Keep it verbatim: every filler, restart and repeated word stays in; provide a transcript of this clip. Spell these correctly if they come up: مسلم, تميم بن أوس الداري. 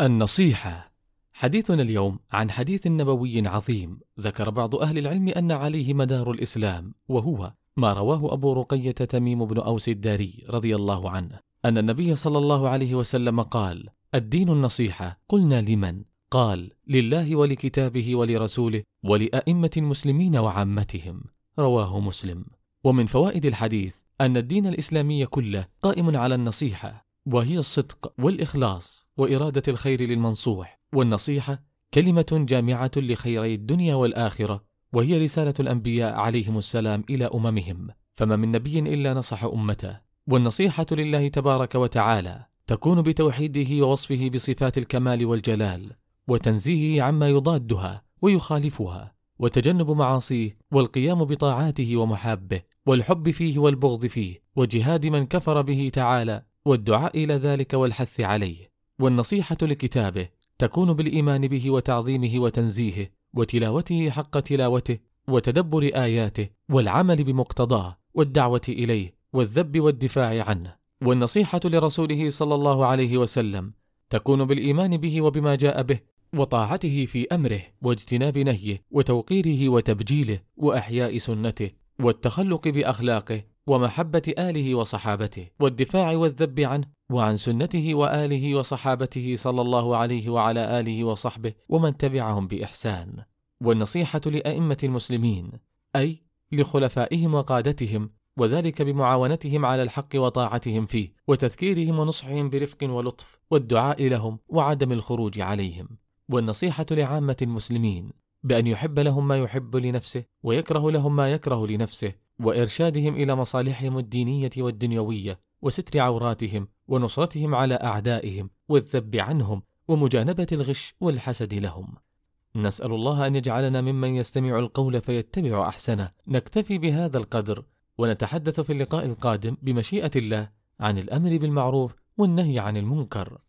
النصيحة. حديثنا اليوم عن حديث نبوي عظيم ذكر بعض أهل العلم أن عليه مدار الإسلام، وهو ما رواه أبو رقية تميم بن أوس الداري رضي الله عنه أن النبي صلى الله عليه وسلم قال: الدين النصيحة. قلنا: لمن؟ قال: لله ولكتابه ولرسوله ولأئمة المسلمين وعامتهم. رواه مسلم. ومن فوائد الحديث أن الدين الإسلامي كله قائم على النصيحة، وهي الصدق والإخلاص وإرادة الخير للمنصوح. والنصيحة كلمة جامعة لخيري الدنيا والآخرة، وهي رسالة الأنبياء عليهم السلام إلى أممهم، فما من نبي إلا نصح أمته. والنصيحة لله تبارك وتعالى تكون بتوحيده ووصفه بصفات الكمال والجلال، وتنزيهه عما يضادها ويخالفها، وتجنب معاصيه، والقيام بطاعاته ومحابه، والحب فيه والبغض فيه، وجهاد من كفر به تعالى، والدعاء إلى ذلك والحث عليه. والنصيحة لكتابه تكون بالإيمان به وتعظيمه وتنزيهه، وتلاوته حق تلاوته، وتدبر آياته، والعمل بمقتضاه، والدعوة إليه، والذب والدفاع عنه. والنصيحة لرسوله صلى الله عليه وسلم تكون بالإيمان به وبما جاء به، وطاعته في أمره، واجتناب نهيه، وتوقيره وتبجيله، وأحياء سنته، والتخلق بأخلاقه، ومحبة آله وصحابته، والدفاع والذب عنه وعن سنته وآله وصحابته صلى الله عليه وعلى آله وصحبه ومن تبعهم بإحسان. والنصيحة لأئمة المسلمين، أي لخلفائهم وقادتهم، وذلك بمعاونتهم على الحق وطاعتهم فيه، وتذكيرهم ونصحهم برفق ولطف، والدعاء لهم وعدم الخروج عليهم. والنصيحة لعامة المسلمين، بأن يحب لهم ما يحب لنفسه، ويكره لهم ما يكره لنفسه، وإرشادهم إلى مصالحهم الدينية والدنيوية، وستر عوراتهم، ونصرتهم على أعدائهم، والذب عنهم، ومجانبة الغش والحسد لهم. نسأل الله أن يجعلنا ممن يستمع القول فيتبع أحسنه. نكتفي بهذا القدر، ونتحدث في اللقاء القادم بمشيئة الله عن الأمر بالمعروف والنهي عن المنكر.